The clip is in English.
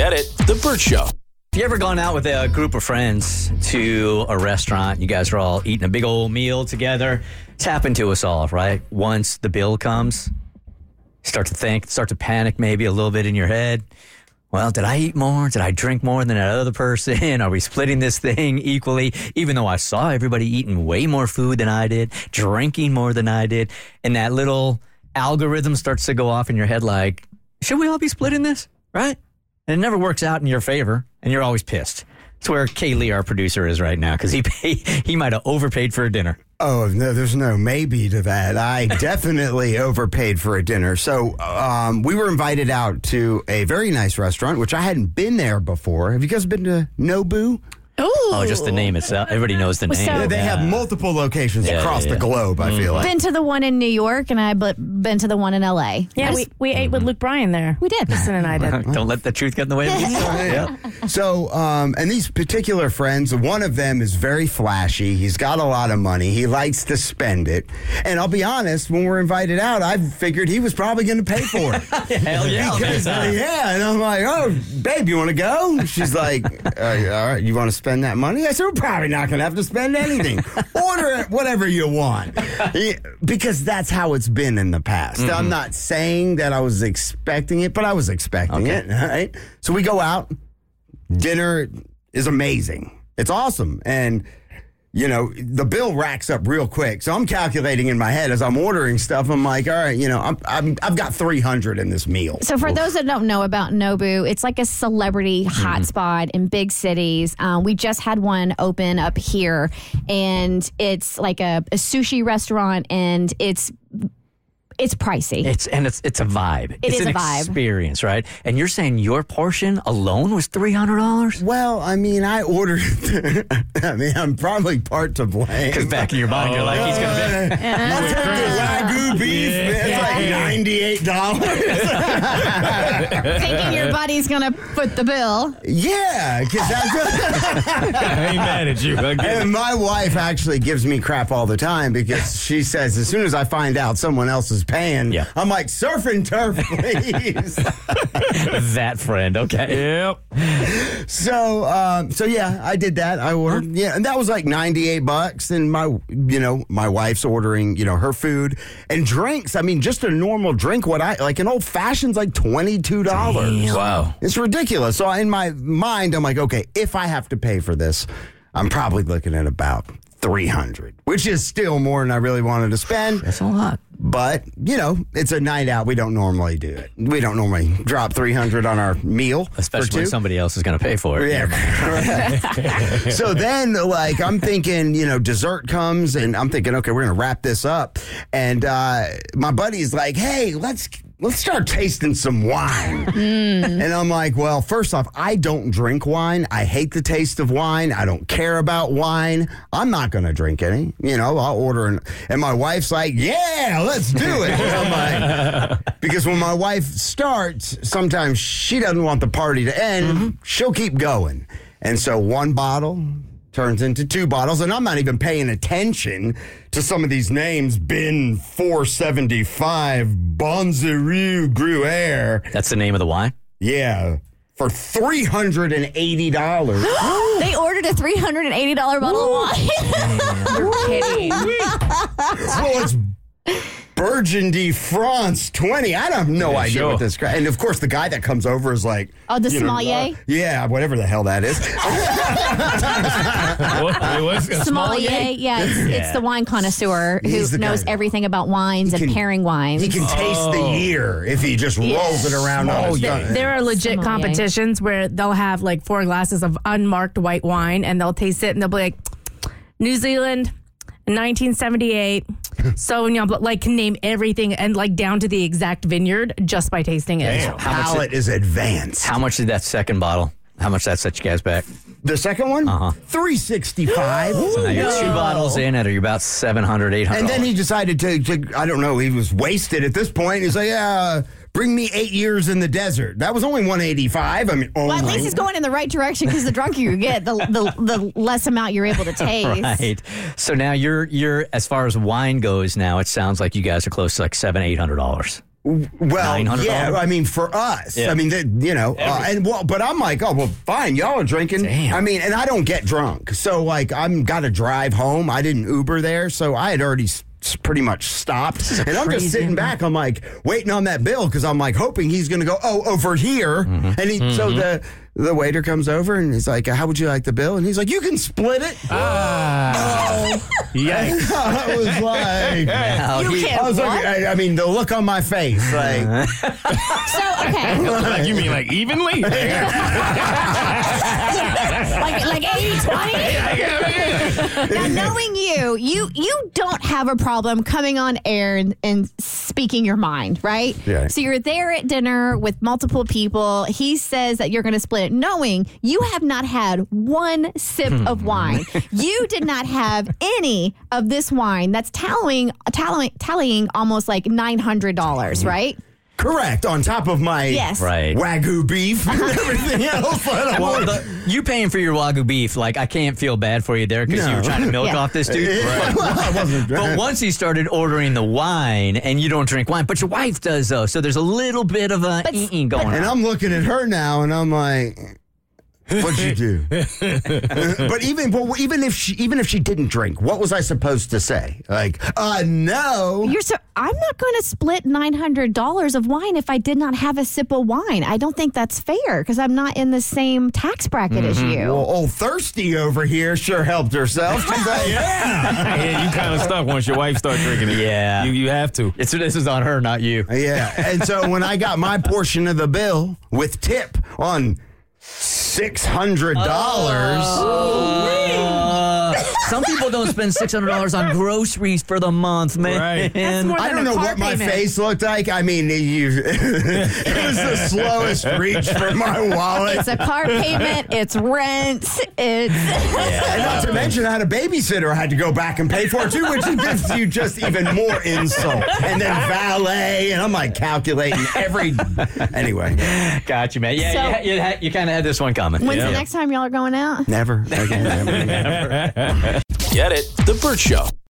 Get it? The Burt Show. Have you ever gone out with a group of friends to a restaurant? You guys are all eating a big old meal together. It's happened to us all, right? Once the bill comes, start to think, start to panic maybe a little bit in your head. Well, did I eat more? Did I drink more than that other person? Are we splitting this thing equally? Even though I saw everybody eating way more food than I did, drinking more than I did, and that little algorithm starts to go off in your head like, should we all be splitting this, right? And it never works out in your favor, and you're always pissed. That's where K Lee, our producer, is right now, because he might have overpaid for a dinner. Oh, no, there's no maybe to that. I definitely overpaid for a dinner. So we were invited out to a very nice restaurant, which I hadn't been there before. Have you guys been to Nobu? Oh, just the name itself. Everybody knows the name. So, they have multiple locations across the globe, I feel like. I've been to the one in New York, and I've been to the one in L.A. Yeah, we ate with Luke Bryan there. We did. Kristen and I did. Don't let the truth get in the way of this. Yeah. So, and these particular friends, one of them is very flashy. He's got a lot of money. He likes to spend it. And I'll be honest, when we're invited out, I figured he was probably going to pay for it. Hell yeah. Because, yeah, and I'm like, oh, babe, you want to go? She's like, all right, you want to spend that money? I said, we're probably not going to have to spend anything. Order whatever you want. Because that's how it's been in the past. Mm-hmm. I'm not saying that I was expecting it, but I was expecting it. All right. So we go out. Dinner is amazing. It's awesome. And, you know, the bill racks up real quick. So I'm calculating in my head as I'm ordering stuff. I'm like, all right, you know, I've got $300 in this meal. So for those that don't know about Nobu, it's like a celebrity hotspot in big cities. We just had one open up here, and it's like a sushi restaurant, and it's pricey. It's a vibe. It's a vibe. Experience, right? And you're saying your portion alone was $300? Well, I mean, I ordered. I mean, I'm probably part to blame. Because back in your mind, you're like, he's going to be. I'll take the Wagyu beef. It's like $98. Thinking your buddy's going to foot the bill. Yeah. Because that's I ain't mad at you. And my wife actually gives me crap all the time because she says, as soon as I find out someone else is paying. Yeah. I'm like, surf and turf, please. That friend, okay. Yep. So yeah, I did that. I ordered, and that was like $98. And my wife's ordering, her food and drinks. I mean, just a normal drink, an old fashioned's like $22. Damn. Wow, it's ridiculous. So in my mind, I'm like, okay, if I have to pay for this, I'm probably looking at about $300, which is still more than I really wanted to spend. That's a lot. But, it's a night out. We don't normally do it. We don't normally drop $300 on our meal. Especially when somebody else is going to pay for it. Yeah. So then, I'm thinking, dessert comes, and I'm thinking, okay, we're going to wrap this up. And my buddy's like, hey, let's start tasting some wine. And I'm like, well, first off, I don't drink wine. I hate the taste of wine. I don't care about wine. I'm not going to drink any. I'll order. And my wife's like, yeah, let's do it. I'm like, because when my wife starts, sometimes she doesn't want the party to end. Mm-hmm. She'll keep going. And so one bottle turns into two bottles, and I'm not even paying attention to some of these names. Bin 475 Bonzeru Gruer. That's the name of the wine? Yeah. For $380. They ordered a $380 bottle of wine. You're kidding. Well, it's Virgin France 20. I have no idea what this guy. And of course, the guy that comes over is like, oh, the sommelier. Yeah, whatever the hell that is. Sommelier. Yeah, it's the wine connoisseur who knows everything about wines and pairing wines. He can taste the year if he just rolls it around. On his tongue. There are legit competitions where they'll have like 4 glasses of unmarked white wine, and they'll taste it, and they'll be like, New Zealand, 1978. Sauvignon Blanc, can name everything and down to the exact vineyard just by tasting it. Damn. How much is advanced? How much did that second bottle? How much that set you guys back? The second one? Uh-huh. $365. So now you're 2 bottles in at about $700, $800. And then he decided to I don't know, he was wasted at this point. He's like, yeah. Bring me 8 years in the desert. That was only $185. I mean, well, at least it's going in the right direction because the drunker you get, the less amount you're able to taste. Right. So now you're as far as wine goes. Now it sounds like you guys are close to $700, $800. Well, yeah, I mean, for us, yeah. I mean, you know, but I'm like, oh, well, fine, y'all are drinking. Damn. I mean, and I don't get drunk. So, like, I'm got to drive home. I didn't Uber there, so I had already pretty much stopped. And I'm just sitting back. I'm like, waiting on that bill because I'm like hoping he's going to go, oh, over here. Mm-hmm. And so the waiter comes over and he's like, how would you like the bill? And he's like, you can split it. Yikes. I was like, I mean, the look on my face. Like, so, okay. Like, you mean like evenly? like 80-20? Now, knowing you don't have a problem coming on air and speaking your mind, right? Yeah. So you're there at dinner with multiple people. He says that you're going to split it, knowing you have not had one sip of wine. You did not have any of this wine that's tallying almost like $900, right? Correct. On top of my Wagyu beef and everything else. You paying for your Wagyu beef, like, I can't feel bad for you there because you were trying to milk off this dude. Right. Well, but once he started ordering the wine, and you don't drink wine, but your wife does, though, so there's a little bit of a going on. And I'm looking at her now, and I'm like, what'd you do? But even if she didn't drink, what was I supposed to say? Like, no. I'm not going to split $900 of wine if I did not have a sip of wine. I don't think that's fair because I'm not in the same tax bracket as you. Well, old Thirsty over here sure helped herself. She's like, yeah, you kind of stuck once your wife starts drinking it. Yeah. You have to. This is on her, not you. Yeah. And so when I got my portion of the bill with tip on $600. Some people don't spend $600 on groceries for the month, man. Right. I don't know what my face looked like. I mean, it was the slowest reach for my wallet. It's a car payment. It's rent. And not to mention, I had a babysitter I had to go back and pay for, too, which gives you just even more insult. And then valet, and I'm, like, calculating every... Anyway. Got you, man. Yeah, so, you kind of had this one coming. When's the next time y'all are going out? Never. Get it. The Burt Show.